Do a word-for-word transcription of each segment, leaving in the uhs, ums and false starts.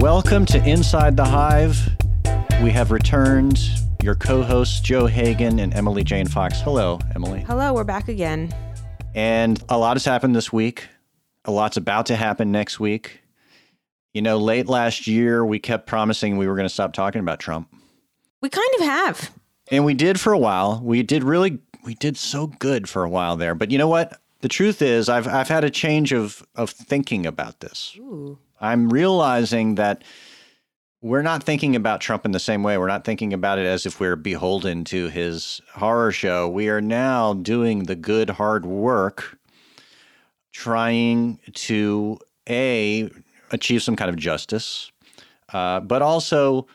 Welcome to Inside the Hive. We have returned. Your co-hosts, Joe Hagen and Emily Jane Fox. Hello, Emily. Hello, we're back again. And a lot has happened this week. A lot's about to happen next week. You know, late last year, we kept promising we were going to stop talking about Trump. We kind of have. And we did for a while. We did really, we did so good for a while there. But you know what? The truth is, I've I've had a change of of thinking about this. Ooh. I'm realizing that we're not thinking about Trump in the same way. We're not thinking about it as if we're beholden to his horror show. We are now doing the good, hard work, trying to, A, achieve some kind of justice, uh, but also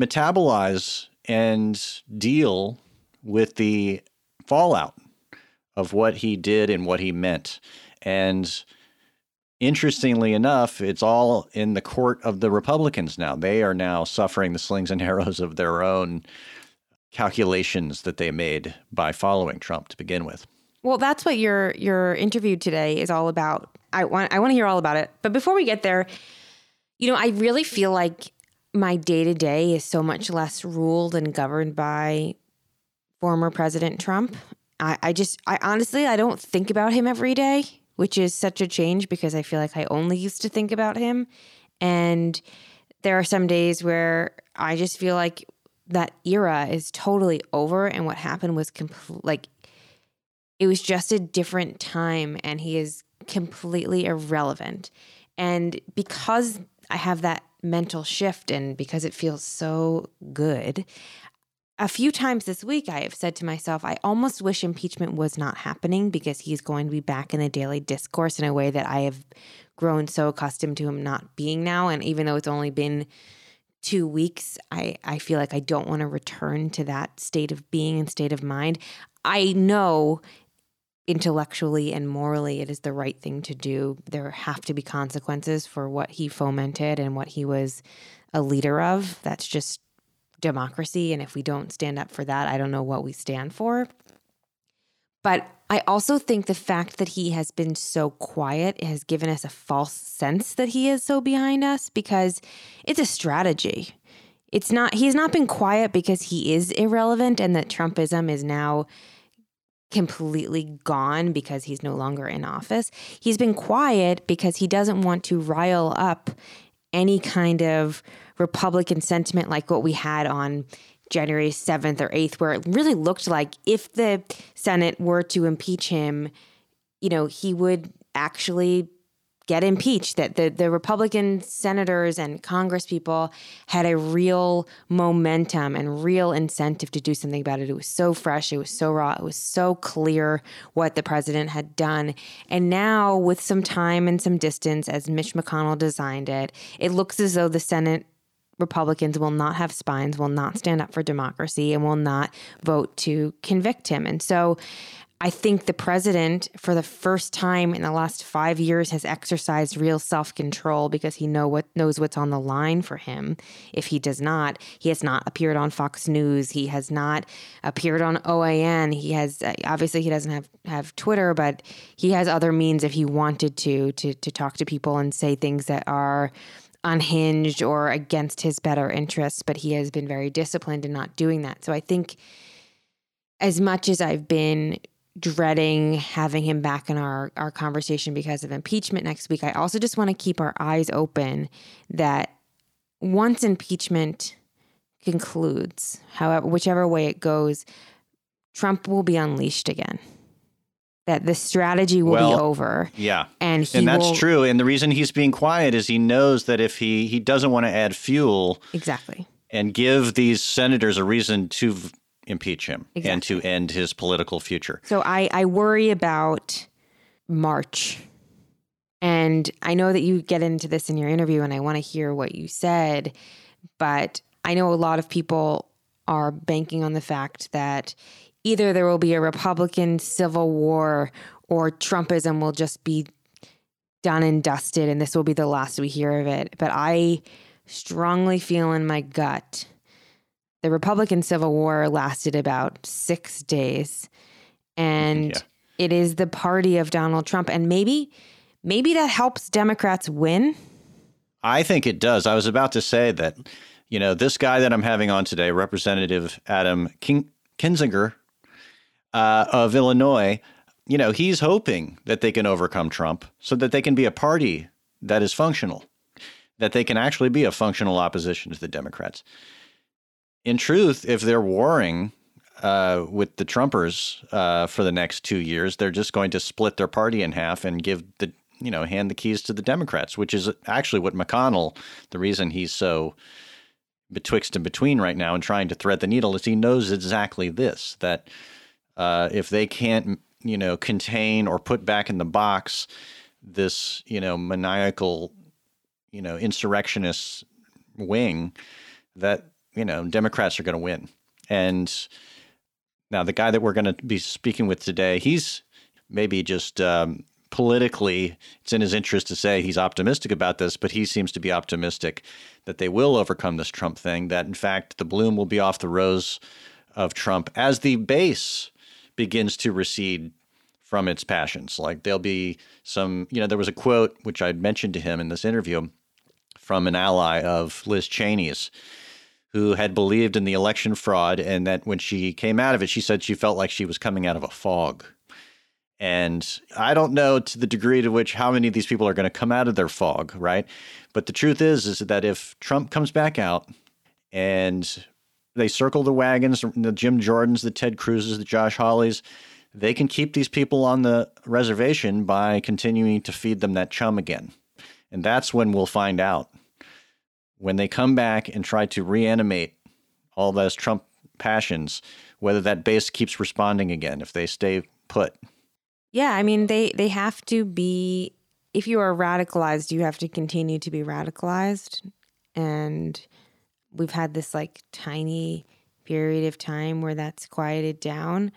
metabolize and deal with the fallout of what he did and what he meant. And interestingly enough, it's all in the court of the Republicans now. They are now suffering the slings and arrows of their own calculations that they made by following Trump to begin with. Well, that's what your your interview today is all about. I want I want to hear all about it. But before we get there, you know, I really feel like my day-to-day is so much less ruled and governed by former President Trump. I, I just, I honestly, I don't think about him every day, which is such a change because I feel like I only used to think about him. And there are some days where I just feel like that era is totally over and what happened was compl- like, it was just a different time and he is completely irrelevant. And because I have that mental shift and because it feels so good, a few times this week, I have said to myself, I almost wish impeachment was not happening because he's going to be back in the daily discourse in a way that I have grown so accustomed to him not being now. And even though it's only been two weeks, I, I feel like I don't want to return to that state of being and state of mind. I know intellectually and morally it is the right thing to do. There have to be consequences for what he fomented and what he was a leader of. That's just democracy. And if we don't stand up for that, I don't know what we stand for. But I also think the fact that he has been so quiet has given us a false sense that he is so behind us because it's a strategy. It's not, he's not been quiet because he is irrelevant and that Trumpism is now completely gone because he's no longer in office. He's been quiet because he doesn't want to rile up any kind of Republican sentiment like what we had on January seventh or eighth, where it really looked like if the Senate were to impeach him, you know, he would actually get impeached, that the, the Republican senators and Congress people had a real momentum and real incentive to do something about it. It was so fresh. It was so raw. It was so clear what the president had done. And now with some time and some distance, as Mitch McConnell designed it, it looks as though the Senate Republicans will not have spines, will not stand up for democracy, and will not vote to convict him. And so I think the president, for the first time in the last five years, has exercised real self-control because he know what knows what's on the line for him. If he does not, he has not appeared on Fox News. He has not appeared on O A N. He has obviously he doesn't have, have Twitter, but he has other means if he wanted to, to to talk to people and say things that are unhinged or against his better interests. But he has been very disciplined in not doing that. So I think, as much as I've been dreading having him back in our, our conversation because of impeachment next week, I also just want to keep our eyes open that once impeachment concludes, however, whichever way it goes, Trump will be unleashed again. That the strategy will well, be over. Yeah. And, he and that's will, true. And the reason he's being quiet is he knows that if he, he doesn't want to add fuel. Exactly. And give these senators a reason to v- impeach him exactly. and to end his political future. So I, I worry about March. And I know that you get into this in your interview and I want to hear what you said, but I know a lot of people are banking on the fact that either there will be a Republican civil war or Trumpism will just be done and dusted and this will be the last we hear of it. But I strongly feel in my gut the Republican Civil War lasted about six days, and yeah. It is the party of Donald Trump. And maybe maybe that helps Democrats win. I think it does. I was about to say that, you know, this guy that I'm having on today, Representative Adam King- Kinzinger uh, of Illinois, you know, he's hoping that they can overcome Trump so that they can be a party that is functional, that they can actually be a functional opposition to the Democrats. In truth, if they're warring uh, with the Trumpers uh, for the next two years, they're just going to split their party in half and give the, you know, hand the keys to the Democrats, which is actually what McConnell, the reason he's so betwixt and between right now and trying to thread the needle, is he knows exactly this, that uh, if they can't, you know, contain or put back in the box this, you know, maniacal, you know, insurrectionist wing, that, you know, Democrats are going to win. And now the guy that we're going to be speaking with today, he's maybe just um, politically, it's in his interest to say he's optimistic about this, but he seems to be optimistic that they will overcome this Trump thing, that in fact the bloom will be off the rose of Trump as the base begins to recede from its passions. Like there'll be some, you know, there was a quote, which I mentioned to him in this interview, from an ally of Liz Cheney's, who had believed in the election fraud, and that when she came out of it, she said she felt like she was coming out of a fog. And I don't know to the degree to which how many of these people are going to come out of their fog, right? But the truth is, is that if Trump comes back out and they circle the wagons, the Jim Jordans, the Ted Cruzes, the Josh Hawleys, they can keep these people on the reservation by continuing to feed them that chum again. And that's when we'll find out. When they come back and try to reanimate all those Trump passions, whether that base keeps responding again, if they stay put. Yeah, I mean, they, they have to be, if you are radicalized, you have to continue to be radicalized. And we've had this like tiny period of time where that's quieted down.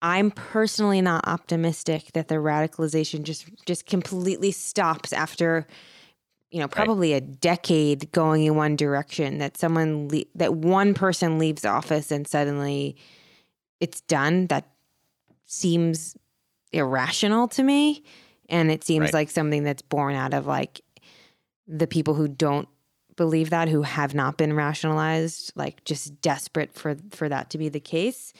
I'm personally not optimistic that the radicalization just, just completely stops after, you know, probably right. a decade going in one direction, that someone, le- that one person leaves office and suddenly it's done. That seems irrational to me. And it seems right. like something that's born out of like the people who don't believe that, who have not been rationalized, like just desperate for, for that to be the case.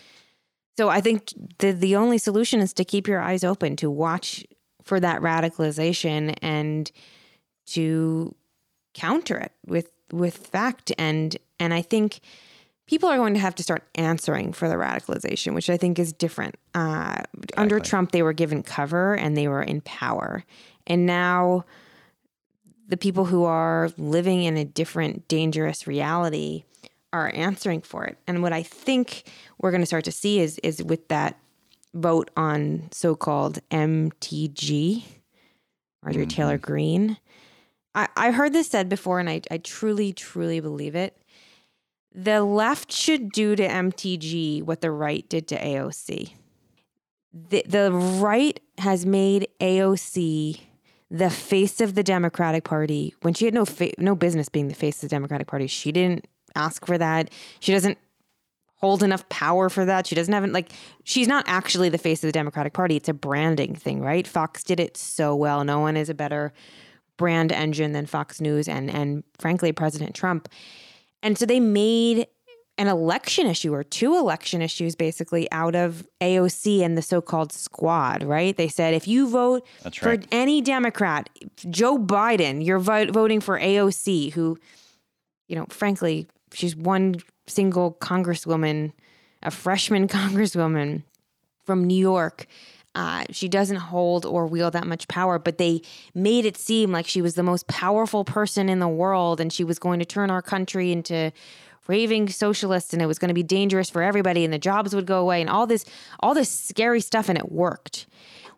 So I think the, the only solution is to keep your eyes open, to watch for that radicalization and to counter it with with fact. And and I think people are going to have to start answering for the radicalization, which I think is different. Uh, exactly. Under Trump, they were given cover and they were in power. And now the people who are living in a different, dangerous reality are answering for it. And what I think we're going to start to see is is with that vote on so-called M T G, Marjorie mm-hmm. Taylor Greene, I heard this said before, and I, I truly, truly believe it. The left should do to M T G what the right did to A O C. The, the right has made A O C the face of the Democratic Party when she had no fa- no business being the face of the Democratic Party. She didn't ask for that. She doesn't hold enough power for that. She doesn't have, like, she's not actually the face of the Democratic Party. It's a branding thing, right? Fox did it so well. No one is a better brand engine than Fox News and, and frankly, President Trump. And so they made an election issue, or two election issues basically, out of A O C and the so-called squad, right? They said, if you vote That's for right. any Democrat, Joe Biden, you're vo- voting for A O C, who, you know, frankly, she's one single congresswoman, a freshman congresswoman from New York. Uh, she doesn't hold or wield that much power, but they made it seem like she was the most powerful person in the world and she was going to turn our country into raving socialists and it was going to be dangerous for everybody and the jobs would go away and all this, all this scary stuff, and it worked.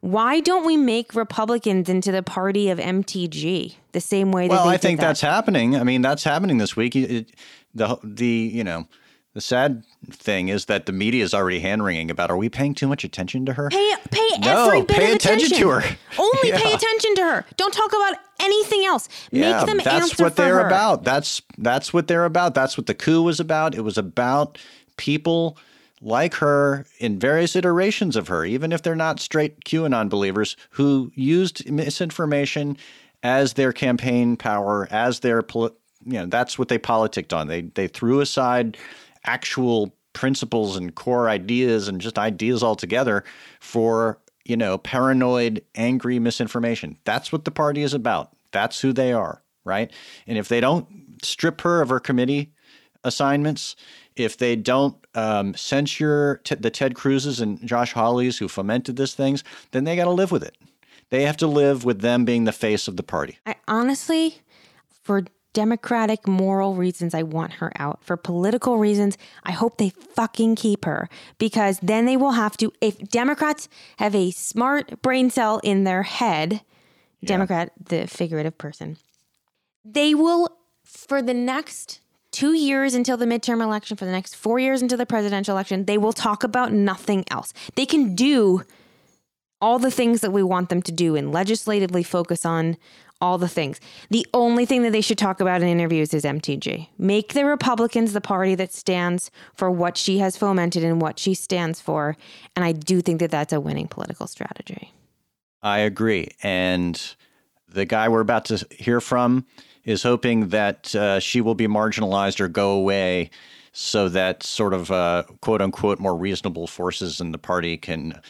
Why don't we make Republicans into the party of M T G the same way that well, they Well, I think that? that's happening. I mean, that's happening this week. It, it, the the, you know... The sad thing is that the media is already hand-wringing about, are we paying too much attention to her? Pay, pay no, every bit pay of attention. attention to her. Only yeah. pay attention to her. Don't talk about anything else. Make yeah, them answer for her. That's what they're about. That's, that's what they're about. That's what the coup was about. It was about people like her in various iterations of her, even if they're not straight QAnon believers, who used misinformation as their campaign power, as their poli- you know, that's what they politicked on. They they threw aside actual principles and core ideas and just ideas altogether for, you know, paranoid, angry misinformation. That's what the party is about. That's who they are, right? And if they don't strip her of her committee assignments, if they don't um, censure t- the Ted Cruzes and Josh Hawleys who fomented these things, then they got to live with it. They have to live with them being the face of the party. I honestly, for democratic moral reasons, I want her out. For political reasons, I hope they fucking keep her, because then they will have to, if Democrats have a smart brain cell in their head, yeah. Democrat, the figurative person, they will, for the next two years until the midterm election, for the next four years until the presidential election, they will talk about nothing else. They can do all the things that we want them to do and legislatively focus on all the things. The only thing that they should talk about in interviews is M T G. Make the Republicans the party that stands for what she has fomented and what she stands for. And I do think that that's a winning political strategy. I agree. And the guy we're about to hear from is hoping that uh, she will be marginalized or go away so that sort of, uh, quote unquote, more reasonable forces in the party can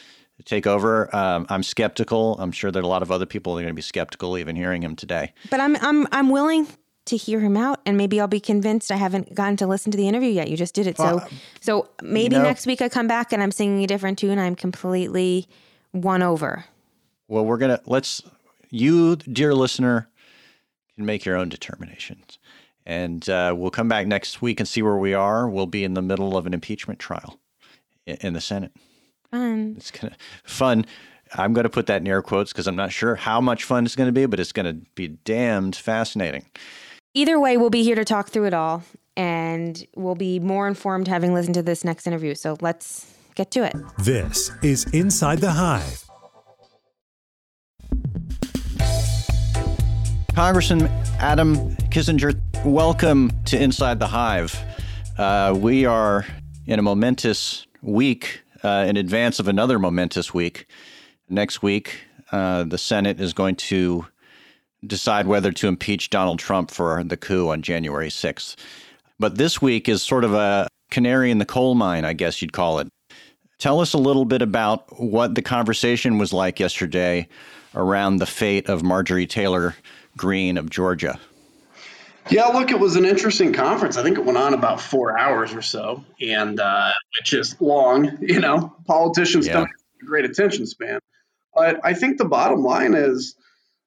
take over. Um, I'm skeptical. I'm sure that a lot of other people are going to be skeptical, even hearing him today. But I'm I'm I'm willing to hear him out, and maybe I'll be convinced. I haven't gotten to listen to the interview yet. You just did it, so uh, so maybe you know, next week I come back and I'm singing a different tune. I'm completely won over. Well, we're gonna let's you, dear listener, can make your own determinations, and uh, we'll come back next week and see where we are. We'll be in the middle of an impeachment trial in, in the Senate. Fun. It's gonna fun. I'm going to put that in air quotes because I'm not sure how much fun it's going to be, but it's going to be damned fascinating. Either way, we'll be here to talk through it all, and we'll be more informed having listened to this next interview. So let's get to it. This is Inside the Hive. Congressman Adam Kinzinger, welcome to Inside the Hive. Uh, we are in a momentous week. Uh, in advance of another momentous week. Next week, uh, the Senate is going to decide whether to impeach Donald Trump for the coup on January sixth. But this week is sort of a canary in the coal mine, I guess you'd call it. Tell us a little bit about what the conversation was like yesterday around the fate of Marjorie Taylor Greene of Georgia. Yeah, look, it was an interesting conference. I think it went on about four hours or so, and uh, which is long. You know, politicians yeah. don't have a great attention span. But I think the bottom line is,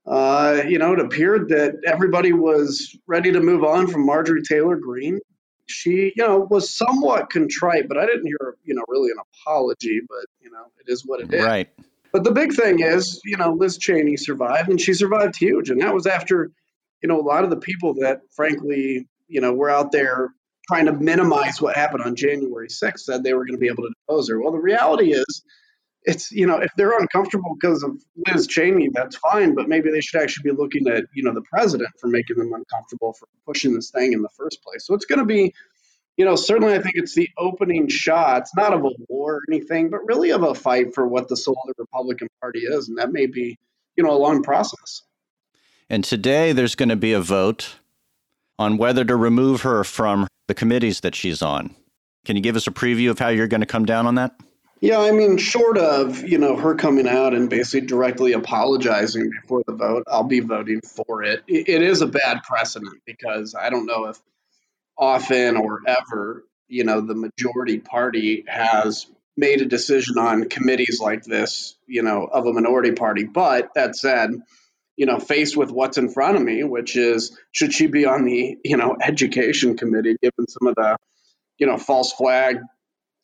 uh, you know, it appeared that everybody was ready to move on from Marjorie Taylor Greene. She, you know, was somewhat contrite, but I didn't hear, you know, really an apology. But, you know, it is what it is. Right. But the big thing is, you know, Liz Cheney survived, and she survived huge. And that was after, you know, a lot of the people that, frankly, you know, were out there trying to minimize what happened on January sixth said they were going to be able to depose her. Well, the reality is, it's, you know, if they're uncomfortable because of Liz Cheney, that's fine. But maybe they should actually be looking at, you know, the president for making them uncomfortable for pushing this thing in the first place. So it's going to be, you know, certainly I think it's the opening shots, not of a war or anything, but really of a fight for what the soul of the Republican Party is. And that may be, you know, a long process. And today there's going to be a vote on whether to remove her from the committees that she's on. Can you give us a preview of how you're going to come down on that? Yeah, I mean, short of, you know, her coming out and basically directly apologizing before the vote, I'll be voting for it. It is a bad precedent because I don't know if often or ever, you know, the majority party has made a decision on committees like this, you know, of a minority party. But that said, you know, faced with what's in front of me, which is, should she be on the, you know, education committee, given some of the, you know, false flag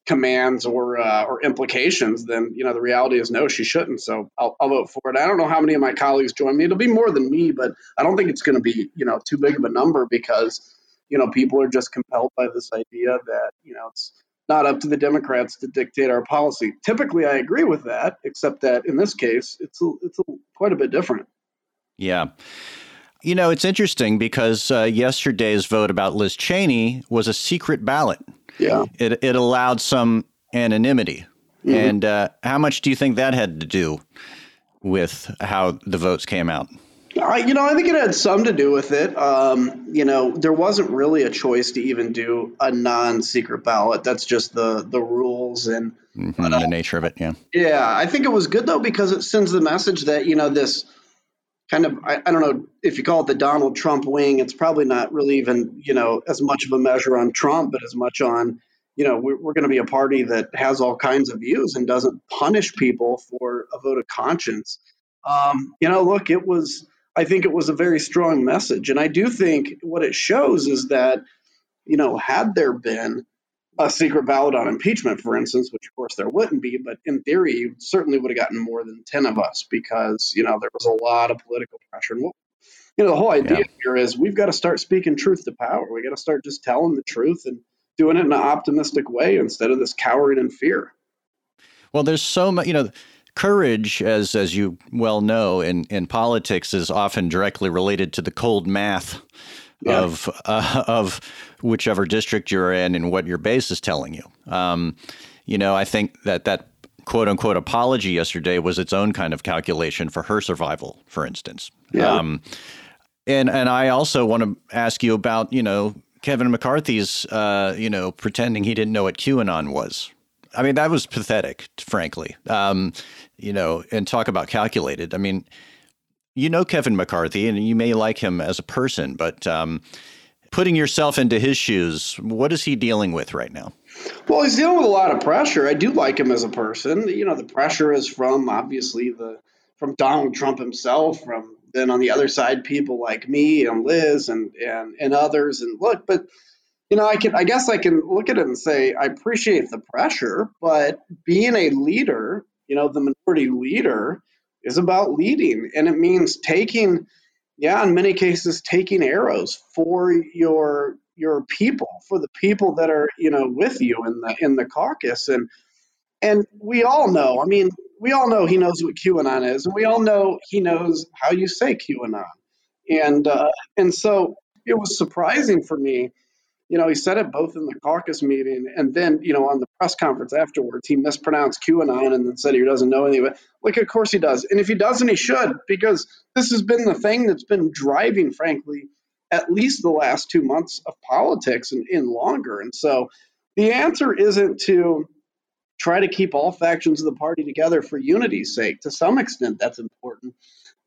commands or uh, or implications, then, you know, the reality is no, she shouldn't. So I'll, I'll vote for it. I don't know how many of my colleagues join me. It'll be more than me, but I don't think it's going to be, you know, too big of a number because, you know, people are just compelled by this idea that, you know, it's not up to the Democrats to dictate our policy. Typically, I agree with that, except that in this case, it's a, it's a, quite a bit different. Yeah. You know, it's interesting because uh, yesterday's vote about Liz Cheney was a secret ballot. Yeah. It it allowed some anonymity. Mm-hmm. And uh, how much do you think that had to do with how the votes came out? I, you know, I think it had some to do with it. Um, you know, there wasn't really a choice to even do a non-secret ballot. That's just the the rules and mm-hmm, uh, the nature of it. Yeah. Yeah. I think it was good, though, because it sends the message that, you know, this kind of, I, I don't know if you call it the Donald Trump wing, it's probably not really even, you know, as much of a measure on Trump, but as much on, you know, we're, we're going to be a party that has all kinds of views and doesn't punish people for a vote of conscience. Um, you know, look, it was, I think it was a very strong message. And I do think what it shows is that, you know, had there been a secret ballot on impeachment, for instance, which of course there wouldn't be, but in theory, you certainly would have gotten more than ten of us because, you know, there was a lot of political pressure. And, you know, the whole idea yeah. here is we've got to start speaking truth to power. We got to start just telling the truth and doing it in an optimistic way instead of this cowering in fear. Well, there's so much, you know, courage, as as you well know, in, in politics is often directly related to the cold math yeah. of uh, of whichever district you're in and what your base is telling you. Um, you know, I think that that quote unquote apology yesterday was its own kind of calculation for her survival, for instance. Yeah. Um, and and I also want to ask you about, you know, Kevin McCarthy's, uh, you know, pretending he didn't know what QAnon was. I mean, that was pathetic, frankly, um, you know, and talk about calculated. I mean, you know, Kevin McCarthy, and you may like him as a person, but um, putting yourself into his shoes, what is he dealing with right now? Well, he's dealing with a lot of pressure. I do like him as a person. You know, the pressure is from obviously the from Donald Trump himself, from then on the other side, people like me and Liz and and, and others. And look, but You know, I can. I guess I can look at it and say I appreciate the pressure, but being a leader, you know, the minority leader is about leading, and it means taking, yeah, in many cases, taking arrows for your your people, for the people that are, you know, with you in the in the caucus, and and we all know. I mean, we all know he knows what QAnon is, and we all know he knows how you say QAnon, and uh, and so it was surprising for me. You know, he said it both in the caucus meeting and then, you know, on the press conference afterwards, he mispronounced QAnon and then said he doesn't know anything. Like, of course he does. And if he doesn't, he should, because this has been the thing that's been driving, frankly, at least the last two months of politics and, and longer. And so the answer isn't to try to keep all factions of the party together for unity's sake. To some extent, that's important.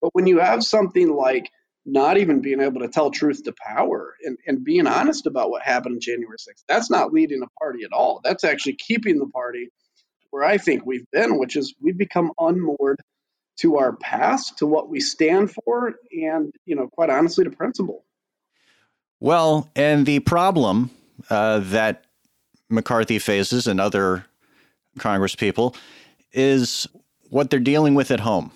But when you have something like not even being able to tell truth to power and, and being honest about what happened on January sixth. That's not leading a party at all. That's actually keeping the party where I think we've been, which is we've become unmoored to our past, to what we stand for, and, you know, quite honestly, to principle. Well, and the problem uh, that McCarthy faces and other congresspeople is what they're dealing with at home.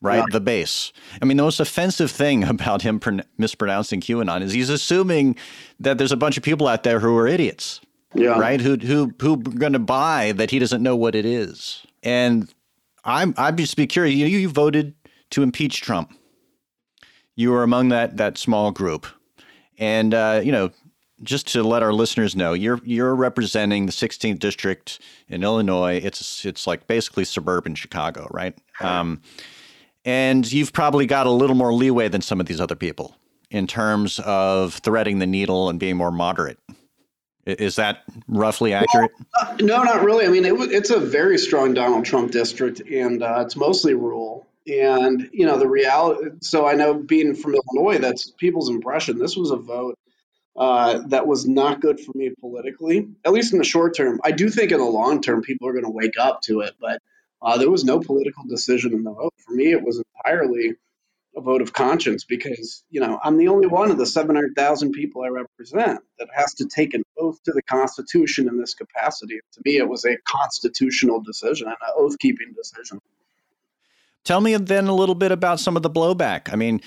Right. Yeah. The base. I mean, the most offensive thing about him pron- mispronouncing QAnon is he's assuming that there's a bunch of people out there who are idiots. Yeah. Right. Who who who going to buy that he doesn't know what it is. And I'm I'd just be curious. You, you voted to impeach Trump. You were among that that small group. And, uh, you know, just to let our listeners know, you're you're representing the sixteenth district in Illinois. It's it's like basically suburban Chicago. Right. Um And you've probably got a little more leeway than some of these other people in terms of threading the needle and being more moderate. Is that roughly accurate? Well, uh, no, not really. I mean, it, it's a very strong Donald Trump district, and uh, it's mostly rural. And, you know, the reality – so I know being from Illinois, that's people's impression. This was a vote uh, that was not good for me politically, at least in the short term. I do think in the long term people are going to wake up to it, but – Uh, there was no political decision in the vote. For me, it was entirely a vote of conscience because, you know, I'm the only one of the seven hundred thousand people I represent that has to take an oath to the Constitution in this capacity. To me, it was a constitutional decision and an oath-keeping decision. Tell me then a little bit about some of the blowback. I mean,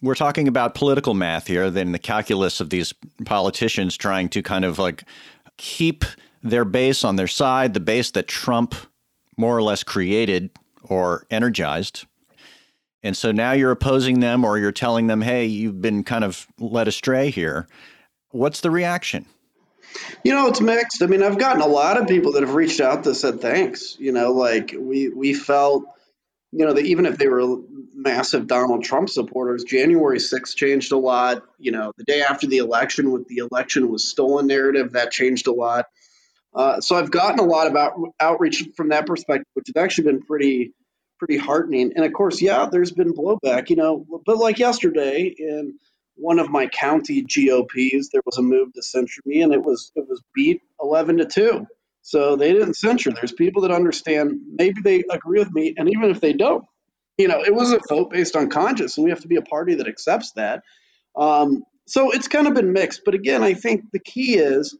we're talking about political math here, then the calculus of these politicians trying to kind of like keep their base on their side, the base that Trump more or less created or energized. And so now you're opposing them or you're telling them, hey, you've been kind of led astray here. What's the reaction? You know, it's mixed. I mean, I've gotten a lot of people that have reached out that said, thanks. You know, like we we felt, you know, that even if they were massive Donald Trump supporters. January sixth changed a lot. You know, the day after the election with the election was stolen narrative, that changed a lot. Uh, so I've gotten a lot about outreach from that perspective, which has actually been pretty, pretty heartening. And of course, yeah, there's been blowback, you know, but like yesterday in one of my county G O Ps, there was a move to censure me, and it was, it was beat eleven to two. So they didn't censure. There's people that understand, maybe they agree with me. And even if they don't, you know, it was a vote based on conscience, and we have to be a party that accepts that. Um, so it's kind of been mixed. But again, I think the key is,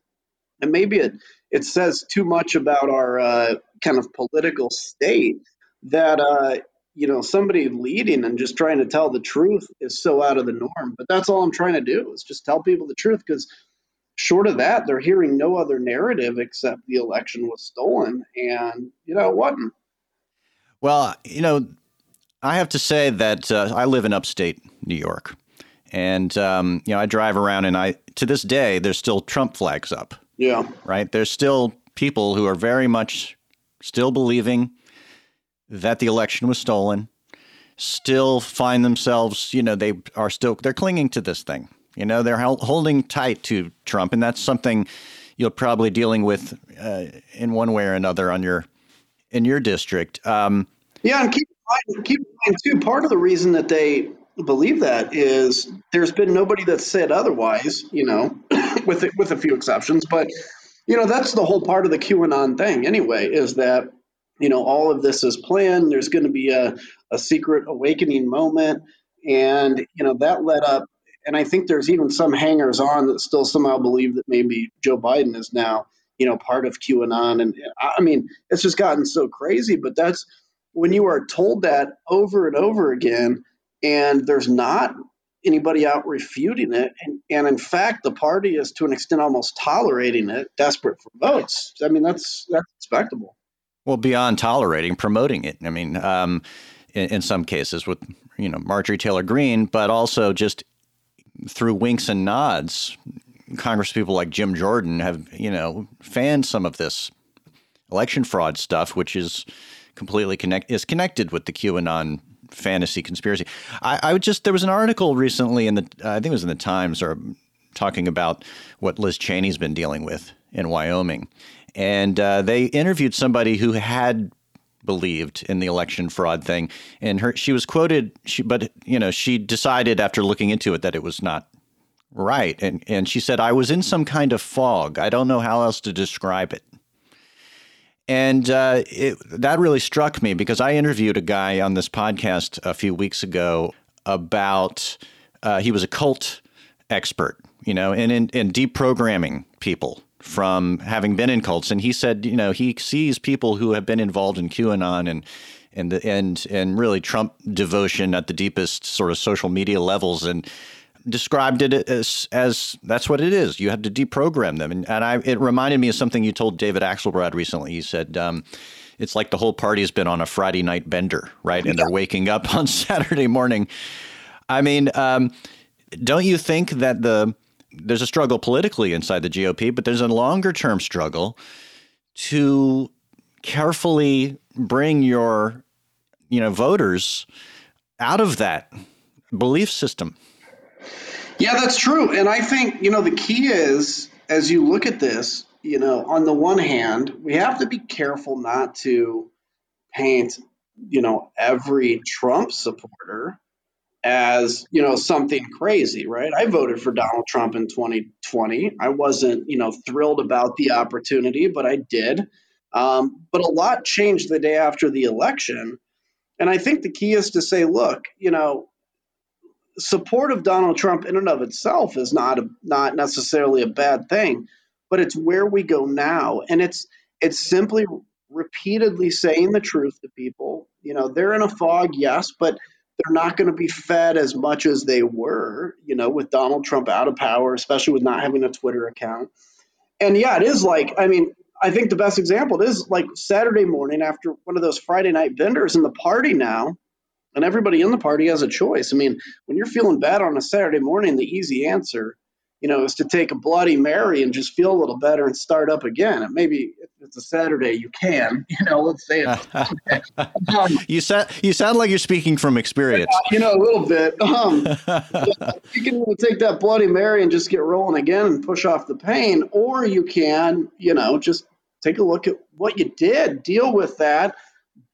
and maybe it, it says too much about our uh, kind of political state that, uh, you know, somebody leading and just trying to tell the truth is so out of the norm. But that's all I'm trying to do is just tell people the truth, because short of that, they're hearing no other narrative except the election was stolen. And, you know, it wasn't. Well, you know, I have to say that uh, I live in upstate New York, and, um, you know, I drive around, and I, to this day, there's still Trump flags up. Yeah. Right. There's still people who are very much still believing that the election was stolen, still find themselves, you know, they are still, they're clinging to this thing. You know, they're holding tight to Trump. And that's something you're probably dealing with uh, in one way or another on your, in your district. Um, yeah. And keep in mind, keep in mind, too, part of the reason that they believe that is there's been nobody that said otherwise, you know, with with a few exceptions. But, you know, that's the whole part of the QAnon thing anyway, is that, you know, all of this is planned. There's going to be a, a secret awakening moment. And, you know, that led up. And I think there's even some hangers on that still somehow believe that maybe Joe Biden is now, you know, part of QAnon. And I mean, it's just gotten so crazy. But that's when you are told that over and over again, and there's not anybody out refuting it. And, and in fact, the party is to an extent almost tolerating it, desperate for votes. I mean, that's that's respectable. Well, beyond tolerating, promoting it. I mean, um, in, in some cases with, you know, Marjorie Taylor Greene, but also just through winks and nods, congresspeople like Jim Jordan have, you know, fanned some of this election fraud stuff, which is completely connect is connected with the QAnon fantasy conspiracy. I, I would just, there was an article recently in the, uh, I think it was in the Times, or talking about what Liz Cheney's been dealing with in Wyoming. And uh, they interviewed somebody who had believed in the election fraud thing. And her, she was quoted, she, but, you know, she decided after looking into it that it was not right. And, and she said, I was in some kind of fog. I don't know how else to describe it. And uh, it, that really struck me, because I interviewed a guy on this podcast a few weeks ago about uh, he was a cult expert, you know, and in, in deprogramming people from having been in cults. And he said, you know, he sees people who have been involved in QAnon and and the, and and really Trump devotion at the deepest sort of social media levels, and described it as, as that's what it is. You have to deprogram them. And, and I, it reminded me of something you told David Axelrod recently. He said, um, it's like the whole party's been on a Friday night bender, right? And yeah. They're waking up on Saturday morning. I mean, um, don't you think that the there's a struggle politically inside the G O P, but there's a longer term struggle to carefully bring your, you know, voters out of that belief system? Yeah, that's true. And I think, you know, the key is, as you look at this, you know, on the one hand, we have to be careful not to paint, you know, every Trump supporter as, you know, something crazy, right? I voted for Donald Trump in twenty twenty. I wasn't, you know, thrilled about the opportunity, but I did. Um, but a lot changed the day after the election. And I think the key is to say, look, you know, support of Donald Trump in and of itself is not a, not necessarily a bad thing, but it's where we go now. And it's it's simply repeatedly saying the truth to people. You know, they're in a fog, yes, but they're not going to be fed as much as they were, you know, with Donald Trump out of power, especially with not having a Twitter account. And yeah, it is like, I mean, I think the best example is like Saturday morning after one of those Friday night vendors in the party now. And everybody in the party has a choice. I mean, when you're feeling bad on a Saturday morning, the easy answer you know, is to take a Bloody Mary and just feel a little better and start up again. And maybe if it's a Saturday, you can, you know, let's say it. um, you, sa- you sound like you're speaking from experience. Yeah, you know, a little bit. Um, you can take that Bloody Mary and just get rolling again and push off the pain, or you can, you know, just take a look at what you did, deal with that,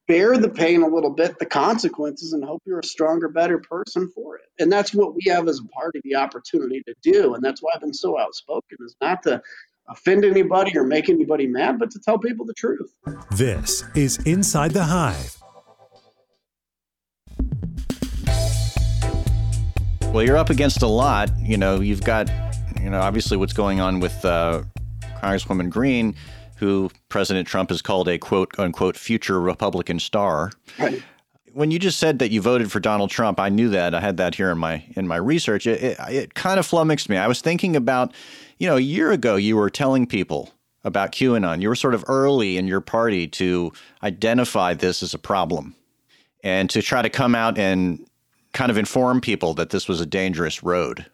bear the pain a little bit, the consequences, and hope you're a stronger, better person for it. And that's what we have as a party, the opportunity to do. And that's why I've been so outspoken, is not to offend anybody or make anybody mad, but to tell people the truth. This is Inside the Hive. Well, you're up against a lot. You know, you've got, you know, obviously what's going on with uh, Congresswoman Greene, who President Trump has called a quote unquote future Republican star. Right. When you just said that you voted for Donald Trump, I knew that. I had that here in my in my research. It, it, it kind of flummoxed me. I was thinking about, you know, a year ago you were telling people about QAnon. You were sort of early in your party to identify this as a problem and to try to come out and kind of inform people that this was a dangerous road.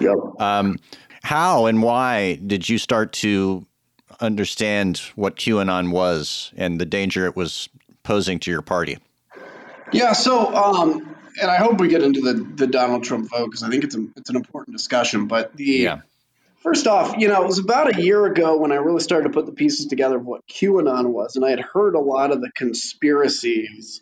Yep. Um, how and why did you start to understand what QAnon was and the danger it was posing to your party? Yeah, so, um, and I hope we get into the, the Donald Trump vote, because I think it's a, it's an important discussion. But the yeah. first off, you know, it was about a year ago when I really started to put the pieces together of what QAnon was, and I had heard a lot of the conspiracies,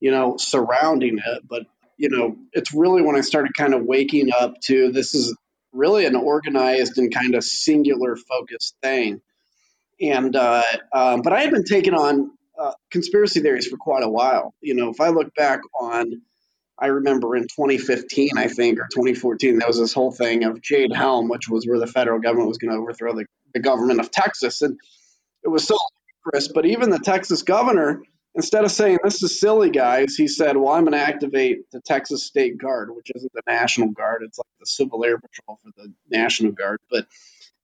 you know, surrounding it. But, you know, it's really when I started kind of waking up to this is really an organized and kind of singular focused thing. And, uh, um, but I had been taking on uh, conspiracy theories for quite a while. You know, if I look back on, I remember in twenty fifteen, I think, or twenty fourteen, there was this whole thing of Jade Helm, which was where the federal government was going to overthrow the, the government of Texas. And it was so ludicrous, but even the Texas governor, instead of saying, "This is silly, guys," he said, "Well, I'm going to activate the Texas State Guard," which isn't the National Guard. It's like the Civil Air Patrol for the National Guard. But,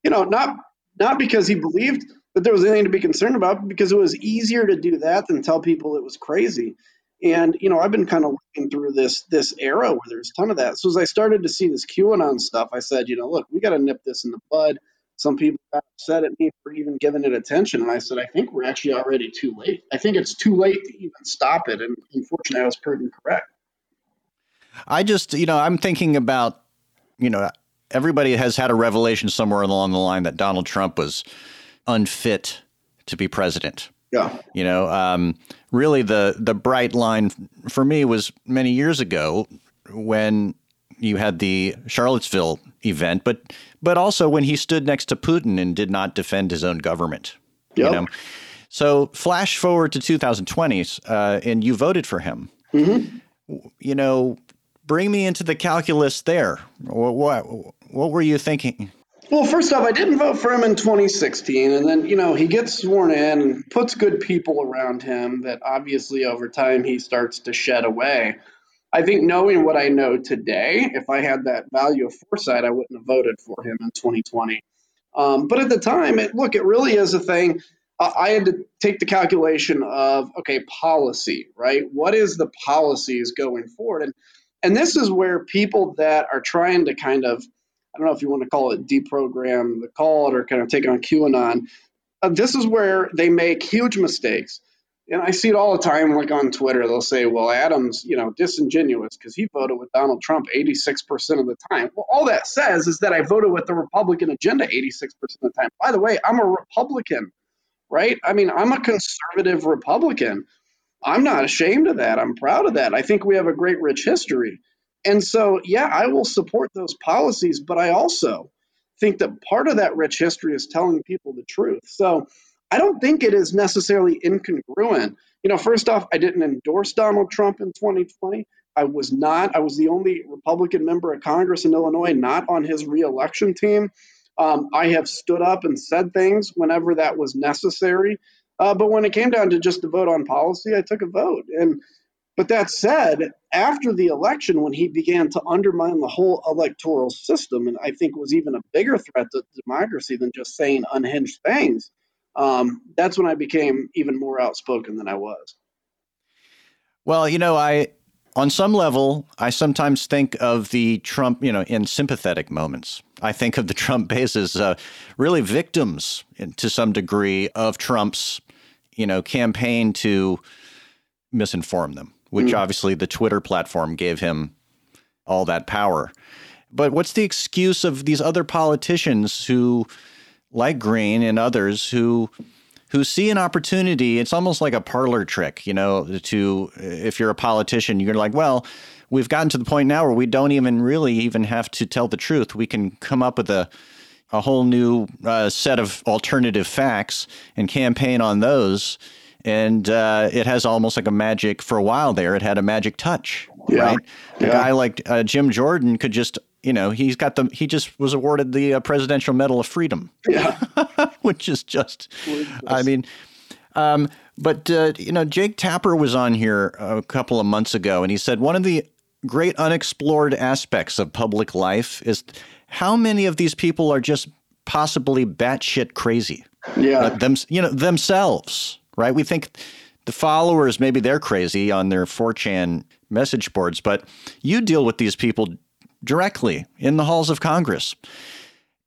you know, not not because he believed that there was anything to be concerned about, because it was easier to do that than tell people it was crazy. And, you know, I've been kind of looking through this this era where there's a ton of that. So as I started to see this QAnon stuff, I said, you know, look, we got to nip this in the bud. Some people got upset at me for even giving it attention. And I said, I think we're actually already too late. I think it's too late to even stop it. And unfortunately, I was proven correct. I just, you know, I'm thinking about, you know, everybody has had a revelation somewhere along the line that Donald Trump was unfit to be president. Yeah. You know, um, really the the bright line for me was many years ago when you had the Charlottesville event, but but also when he stood next to Putin and did not defend his own government. Yep. You know? So flash forward to two thousand twenty, uh, and you voted for him. Mm-hmm. You know, bring me into the calculus there. What, what, what were you thinking? Well, first off, I didn't vote for him in twenty sixteen. And then, you know, he gets sworn in and puts good people around him that obviously over time he starts to shed away. I think knowing what I know today, if I had that value of foresight, I wouldn't have voted for him in twenty twenty. Um, but at the time, it, look, it really is a thing. Uh, I had to take the calculation of, okay, policy, right? What is the policies going forward? And and this is where people that are trying to kind of, I don't know if you want to call it deprogram the cult or kind of take on QAnon, uh, this is where they make huge mistakes. And I see it all the time, like on Twitter, they'll say, well, Adam's, you know, disingenuous because he voted with Donald Trump eighty-six percent of the time. Well, all that says is that I voted with the Republican agenda eighty-six percent of the time. By the way, I'm a Republican, right? I mean, I'm a conservative Republican. I'm not ashamed of that. I'm proud of that. I think we have a great, rich history. And so, yeah, I will support those policies, but I also think that part of that rich history is telling people the truth. So I don't think it is necessarily incongruent. You know, first off, I didn't endorse Donald Trump in twenty twenty. I was not. I was the only Republican member of Congress in Illinois not on his reelection team. Um, I have stood up and said things whenever that was necessary. Uh, but when it came down to just the vote on policy, I took a vote. And but that said, after the election, when he began to undermine the whole electoral system, and I think was even a bigger threat to democracy than just saying unhinged things, Um, that's when I became even more outspoken than I was. Well, you know, I, on some level, I sometimes think of the Trump, you know, in sympathetic moments. I think, of the Trump base as uh, really victims in, to some degree of Trump's, you know, campaign to misinform them, which mm. obviously the Twitter platform gave him all that power. But what's the excuse of these other politicians who, like Greene and others, who who see an opportunity? It's almost like a parlor trick, you know, to if you're a politician, you're like, well, we've gotten to the point now where we don't even really even have to tell the truth. We can come up with a, a whole new uh, set of alternative facts and campaign on those. And uh, it has almost like a magic for a while there. It had a magic touch. Yeah. Right. A yeah. guy like uh, Jim Jordan could just, you know, he's got the he just was awarded the uh, Presidential Medal of Freedom. Yeah. Which is just Ridiculous. I mean. Um, but, uh, you know, Jake Tapper was on here a couple of months ago, and he said one of the great unexplored aspects of public life is how many of these people are just possibly batshit crazy. Yeah. Uh, them, you know, themselves, right? We think the followers, maybe they're crazy on their four chan message boards, but you deal with these people directly in the halls of Congress.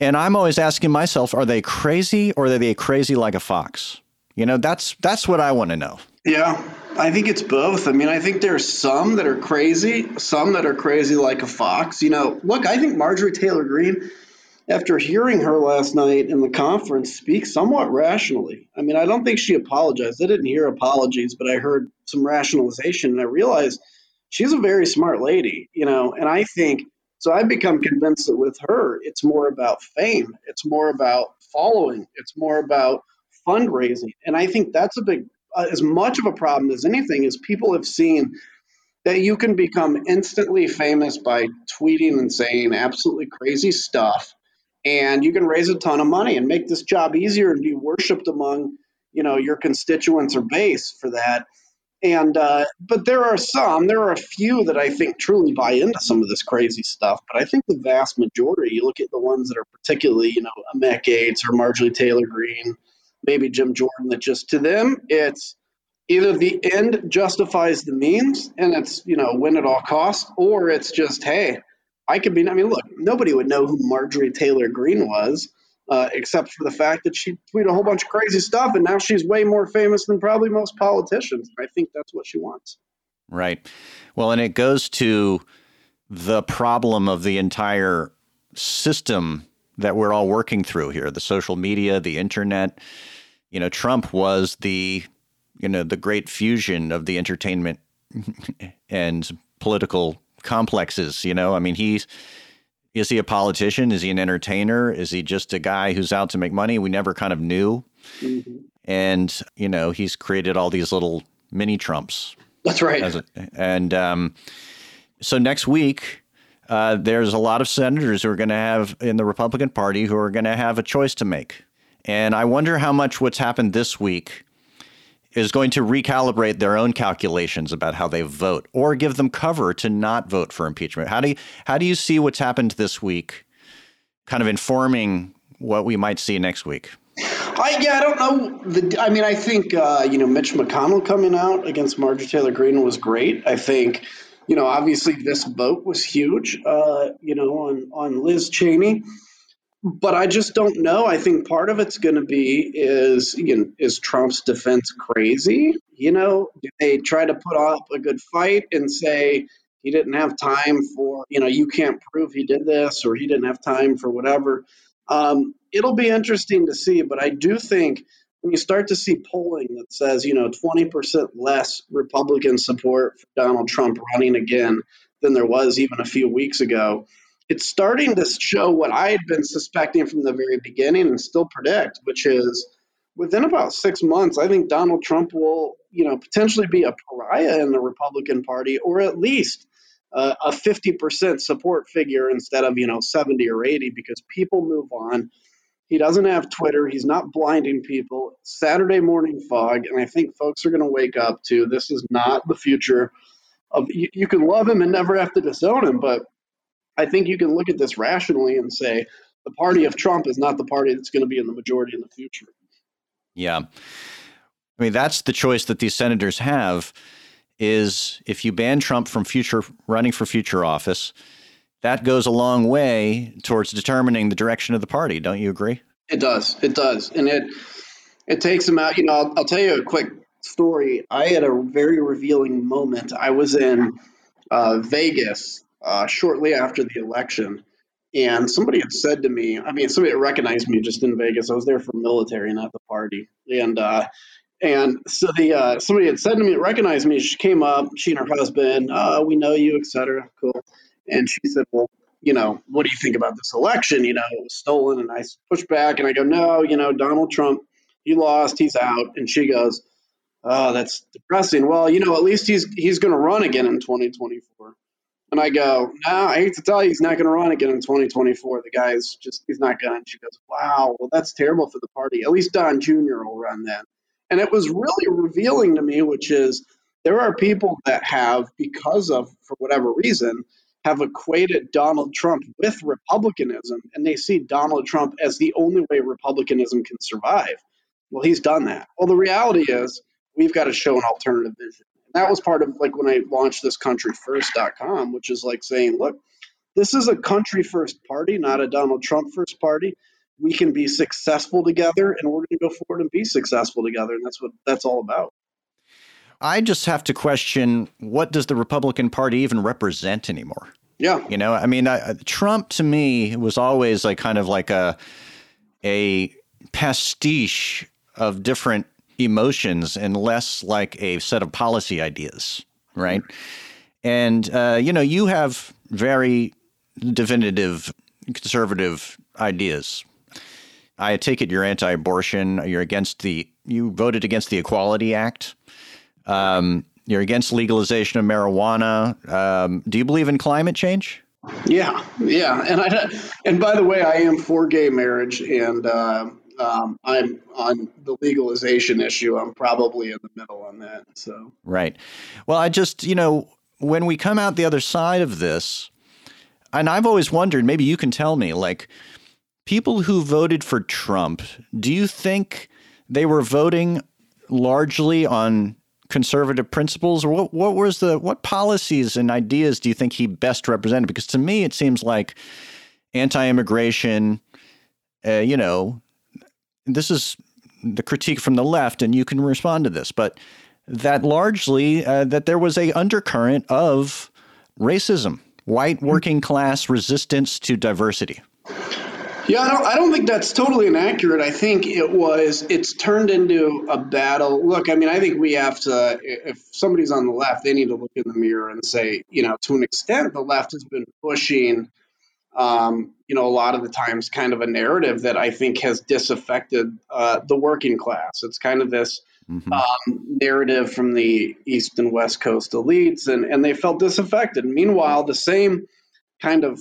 And I'm always asking myself, are they crazy or are they crazy like a fox? You know, that's that's what I want to know. Yeah, I think it's both. I mean, I think there's some that are crazy, some that are crazy like a fox. You know, look, I think Marjorie Taylor Greene, after hearing her last night in the conference, speaks somewhat rationally. I mean, I don't think she apologized. I didn't hear apologies, but I heard some rationalization, and I realized she's a very smart lady, you know, and I think so. I've become convinced that with her, it's more about fame. It's more about following. It's more about fundraising. And I think that's a big uh, as much of a problem as anything is people have seen that you can become instantly famous by tweeting and saying absolutely crazy stuff, and you can raise a ton of money and make this job easier and be worshipped among, you know, your constituents or base for that. And uh, but there are some, there are a few that I think truly buy into some of this crazy stuff. But I think the vast majority, you look at the ones that are particularly, you know, Matt Gaetz or Marjorie Taylor Greene, maybe Jim Jordan, that just to them, it's either the end justifies the means and it's, you know, win at all costs, or it's just, hey, I could be, I mean, look, nobody would know who Marjorie Taylor Greene was uh, except for the fact that she tweeted a whole bunch of crazy stuff, and now she's way more famous than probably most politicians. I think that's what she wants. Right. Well, and it goes to the problem of the entire system that we're all working through here, the social media, the internet. You know, Trump was the, you know, the great fusion of the entertainment and political complexes. You know, I mean, he's, is he a politician? Is he an entertainer? Is he just a guy who's out to make money? We never kind of knew. Mm-hmm. And, you know, he's created all these little mini Trumps. That's right. As a, and um, so next week, Uh, there's a lot of senators who are going to have in the Republican Party who are going to have a choice to make. And I wonder how much what's happened this week is going to recalibrate their own calculations about how they vote or give them cover to not vote for impeachment. How do you, how do you see what's happened this week kind of informing what we might see next week? I, yeah, I don't know. The, I mean, I think, uh, you know, Mitch McConnell coming out against Marjorie Taylor Greene was great. I think – you know, obviously this vote was huge, uh, you know, on, on Liz Cheney, but I just don't know. I think part of it's going to be is, you know, is Trump's defense crazy? You know, do they try to put up a good fight and say he didn't have time for, you know, you can't prove he did this or he didn't have time for whatever. Um, it'll be interesting to see, but I do think when you start to see polling that says, you know, twenty percent less Republican support for Donald Trump running again than there was even a few weeks ago, it's starting to show what I had been suspecting from the very beginning and still predict, which is within about six months, I think Donald Trump will, you know, potentially be a pariah in the Republican Party, or at least uh, a fifty percent support figure instead of, you know, seventy or eighty, because people move on. He doesn't have Twitter. He's not blinding people. Saturday morning fog. And I think folks are going to wake up to this is not the future of you, you can love him and never have to disown him. But I think you can look at this rationally and say the party of Trump is not the party that's going to be in the majority in the future. Yeah. I mean, that's the choice that these senators have is if you ban Trump from future running for future office, that goes a long way towards determining the direction of the party. Don't you agree? It does. It does. And it it takes them out. You know, I'll, I'll tell you a quick story. I had a very revealing moment. I was in uh, Vegas uh, shortly after the election. And somebody had said to me, I mean, somebody recognized me just in Vegas. I was there for military, not the party. And uh, and so the uh, somebody had said to me, recognized me. She came up, she and her husband, oh, we know you, et cetera. Cool. And she said, well, you know, what do you think about this election? You know, it was stolen. And I pushed back and I go, no, you know, Donald Trump, he lost, he's out. And she goes, oh, that's depressing. Well, you know, at least he's he's going to run again in twenty twenty-four. And I go, no, I hate to tell you, he's not going to run again in twenty twenty-four. The guy's just, he's not going. And she goes, wow, well, that's terrible for the party. At least Don Junior will run then. And it was really revealing to me, which is there are people that have, because of, for whatever reason, have equated Donald Trump with Republicanism. And they see Donald Trump as the only way Republicanism can survive. Well, he's done that. Well, the reality is we've got to show an alternative vision. That was part of like when I launched this country first dot com, which is like saying, look, this is a country first party, not a Donald Trump first party. We can be successful together and we're going to go forward and be successful together. And that's what that's all about. I just have to question, what does the Republican Party even represent anymore? Yeah. You know, I mean, I, Trump to me was always like kind of like a a pastiche of different emotions and less like a set of policy ideas, right? And, uh, you know, you have very definitive conservative ideas. I take it you're anti-abortion, you're against the, you voted against the Equality Act, um, you're against legalization of marijuana. Um, do you believe in climate change? Yeah, yeah. And I, and by the way, I am for gay marriage and, uh, Um, I'm on the legalization issue. I'm probably in the middle on that. So, right. Well, I just, you know, when we come out the other side of this, and I've always wondered, maybe you can tell me, like, people who voted for Trump, do you think they were voting largely on conservative principles, or what, what was the, what policies and ideas do you think he best represented? Because to me, it seems like anti-immigration, uh, you know, this is the critique from the left, and you can respond to this, but that largely uh, that there was a undercurrent of racism, white working class resistance to diversity. Yeah, I don't, I don't think that's totally inaccurate. I think it was it's turned into a battle. Look, I mean, I think we have to, if somebody's on the left, they need to look in the mirror and say, you know, to an extent, the left has been pushing Um, you know, a lot of the times kind of a narrative that I think has disaffected uh, the working class. It's kind of this mm-hmm. um, narrative from the East and West Coast elites, and, and they felt disaffected. Meanwhile, the same kind of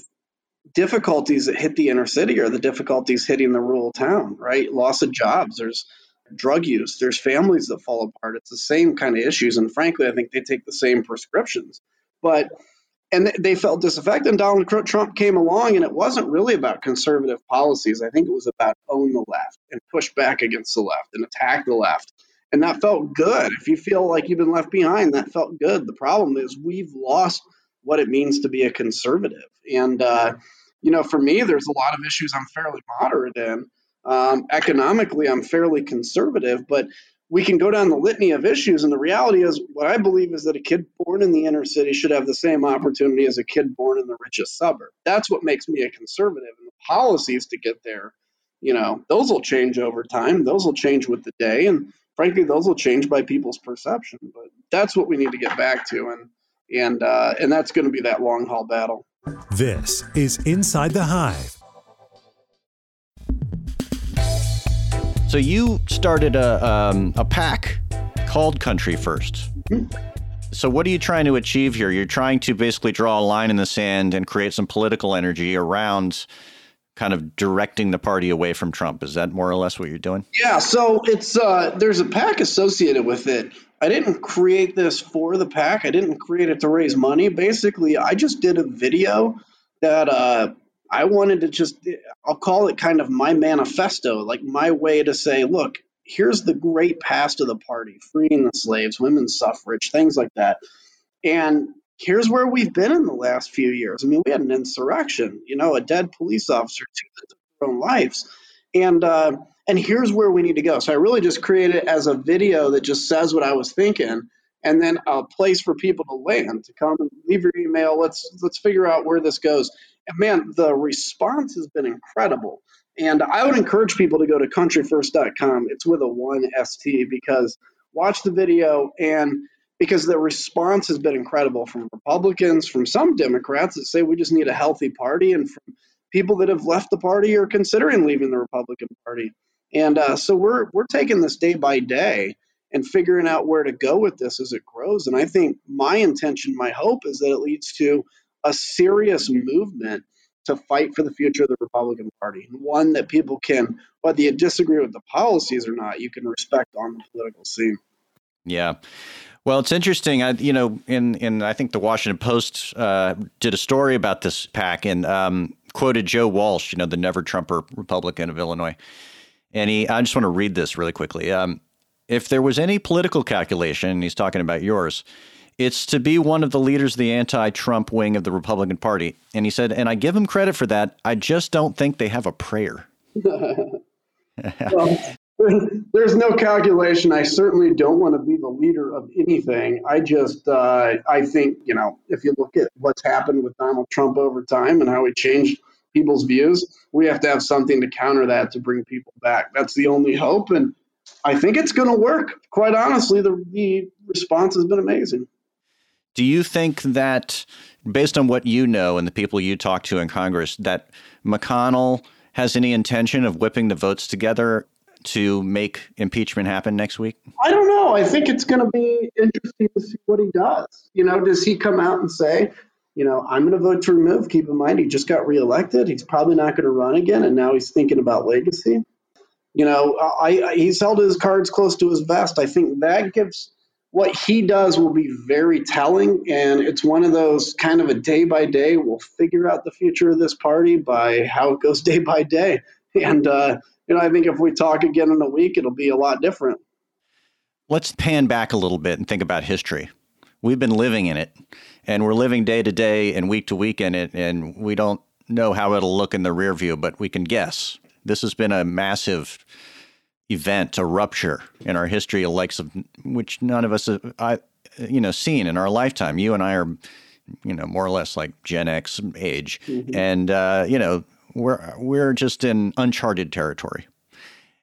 difficulties that hit the inner city are the difficulties hitting the rural town, right? Loss of jobs, there's drug use, there's families that fall apart. It's the same kind of issues. And frankly, I think they take the same prescriptions. But And they felt disaffected, and Donald Trump came along, and it wasn't really about conservative policies. I think it was about own the left and push back against the left and attack the left. And that felt good. If you feel like you've been left behind, that felt good. The problem is we've lost what it means to be a conservative. And, uh, you know, for me, there's a lot of issues I'm fairly moderate in. Um, economically, I'm fairly conservative, but we can go down the litany of issues, and the reality is what I believe is that a kid born in the inner city should have the same opportunity as a kid born in the richest suburb. That's what makes me a conservative, and the policies to get there, you know, those will change over time. Those will change with the day, and frankly, those will change by people's perception, but that's what we need to get back to, and and uh, and that's going to be that long-haul battle. This is Inside the Hive. So you started a um, a PAC called Country First. So what are you trying to achieve here? You're trying to basically draw a line in the sand and create some political energy around kind of directing the party away from Trump. Is that more or less what you're doing? Yeah. So it's uh, there's a PAC associated with it. I didn't create this for the PAC. I didn't create it to raise money. Basically, I just did a video that uh I wanted to just, I'll call it kind of my manifesto, like my way to say, look, here's the great past of the party, freeing the slaves, women's suffrage, things like that. And here's where we've been in the last few years. I mean, we had an insurrection, you know, a dead police officer took their own lives. And uh, and here's where we need to go. So I really just created it as a video that just says what I was thinking, and then a place for people to land, to come and leave your email. Let's let's figure out where this goes. And man, the response has been incredible. And I would encourage people to go to country first dot com. It's with a one S T, because watch the video, and because the response has been incredible from Republicans, from some Democrats that say we just need a healthy party, and from people that have left the party or considering leaving the Republican Party. And uh, so we're we're taking this day by day and figuring out where to go with this as it grows. And I think my intention, my hope, is that it leads to a serious movement to fight for the future of the Republican Party, and one that people can, whether you disagree with the policies or not, you can respect on the political scene. Yeah. Well, it's interesting. I, you know, in, in I think the Washington Post uh, did a story about this PAC, and um, quoted Joe Walsh, you know, the never Trumper Republican of Illinois. And he, I just want to read this really quickly. Um, if there was any political calculation, and he's talking about yours, it's to be one of the leaders of the anti-Trump wing of the Republican Party. And he said, and I give him credit for that. I just don't think they have a prayer. Well, there's no calculation. I certainly don't want to be the leader of anything. I just, uh, I think, you know, if you look at what's happened with Donald Trump over time and how he changed people's views, we have to have something to counter that, to bring people back. That's the only hope. And I think it's going to work. Quite honestly, the, the response has been amazing. Do you think that, based on what you know and the people you talk to in Congress, that McConnell has any intention of whipping the votes together to make impeachment happen next week? I don't know. I think it's going to be interesting to see what he does. You know, does he come out and say, you know, I'm going to vote to remove? Keep in mind, he just got reelected. He's probably not going to run again. And now he's thinking about legacy. You know, I, I he's held his cards close to his vest. I think that gives... what he does will be very telling, and it's one of those kind of a day by day, we'll figure out the future of this party by how it goes day by day. And, uh, you know, I think if we talk again in a week, it'll be a lot different. Let's pan back a little bit and think about history. We've been living in it, and we're living day to day and week to week in it, and we don't know how it'll look in the rear view, but we can guess. This has been a massive event, a rupture in our history, a likes of which none of us have, I, you know, seen in our lifetime. You and I are, you know, more or less like Gen X age. Mm-hmm. And, uh, you know, we're we're just in uncharted territory.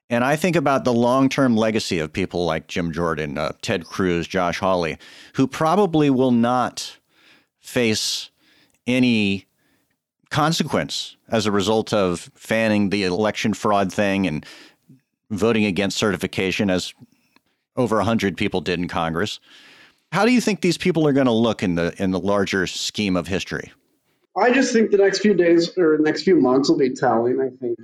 And I think about the long term legacy of people like Jim Jordan, uh, Ted Cruz, Josh Hawley, who probably will not face any consequence as a result of fanning the election fraud thing and voting against certification, as over one hundred people did in Congress. How do you think these people are going to look in the in the larger scheme of history? I just think the next few days or the next few months will be telling. I think,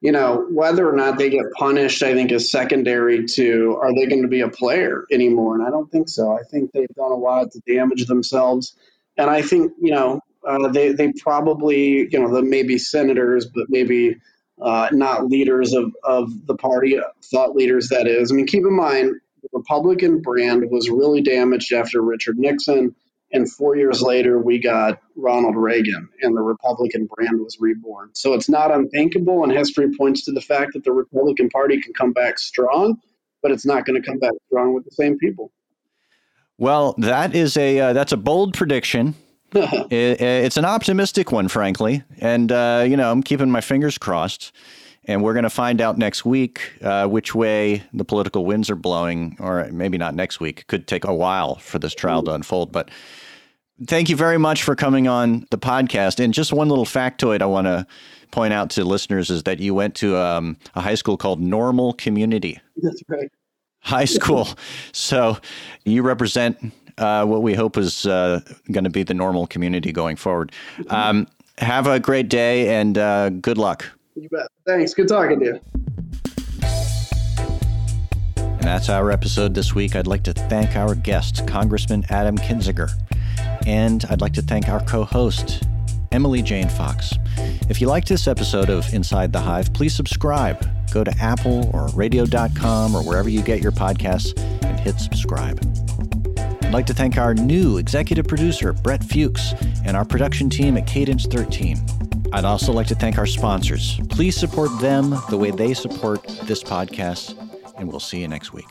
you know, whether or not they get punished, I think is secondary to, are they going to be a player anymore? And I don't think so. I think they've done a lot to damage themselves. And I think, you know, uh, they, they probably, you know, they may be senators, but maybe Uh, not leaders of, of the party, thought leaders, that is. I mean, keep in mind, the Republican brand was really damaged after Richard Nixon, and four years later, we got Ronald Reagan, and the Republican brand was reborn. So it's not unthinkable, and history points to the fact that the Republican Party can come back strong, but it's not going to come back strong with the same people. Well, that is a uh, that's a bold prediction. it, it's an optimistic one, frankly. And, uh, you know, I'm keeping my fingers crossed. And we're going to find out next week uh, which way the political winds are blowing, or maybe not next week. It could take a while for this trial to unfold. But thank you very much for coming on the podcast. And just one little factoid I want to point out to listeners is that you went to um, a high school called Normal Community. That's right. High school. So you represent Uh, what we hope is uh, going to be the normal community going forward. Um, have a great day, and uh, good luck. You bet. Thanks. Good talking to you. And that's our episode this week. I'd like to thank our guest, Congressman Adam Kinzinger. And I'd like to thank our co-host, Emily Jane Fox. If you liked this episode of Inside the Hive, please subscribe. Go to Apple or radio dot com or wherever you get your podcasts and hit subscribe. I'd like to thank our new executive producer, Brett Fuchs, and our production team at Cadence thirteen. I'd also like to thank our sponsors. Please support them the way they support this podcast, and we'll see you next week.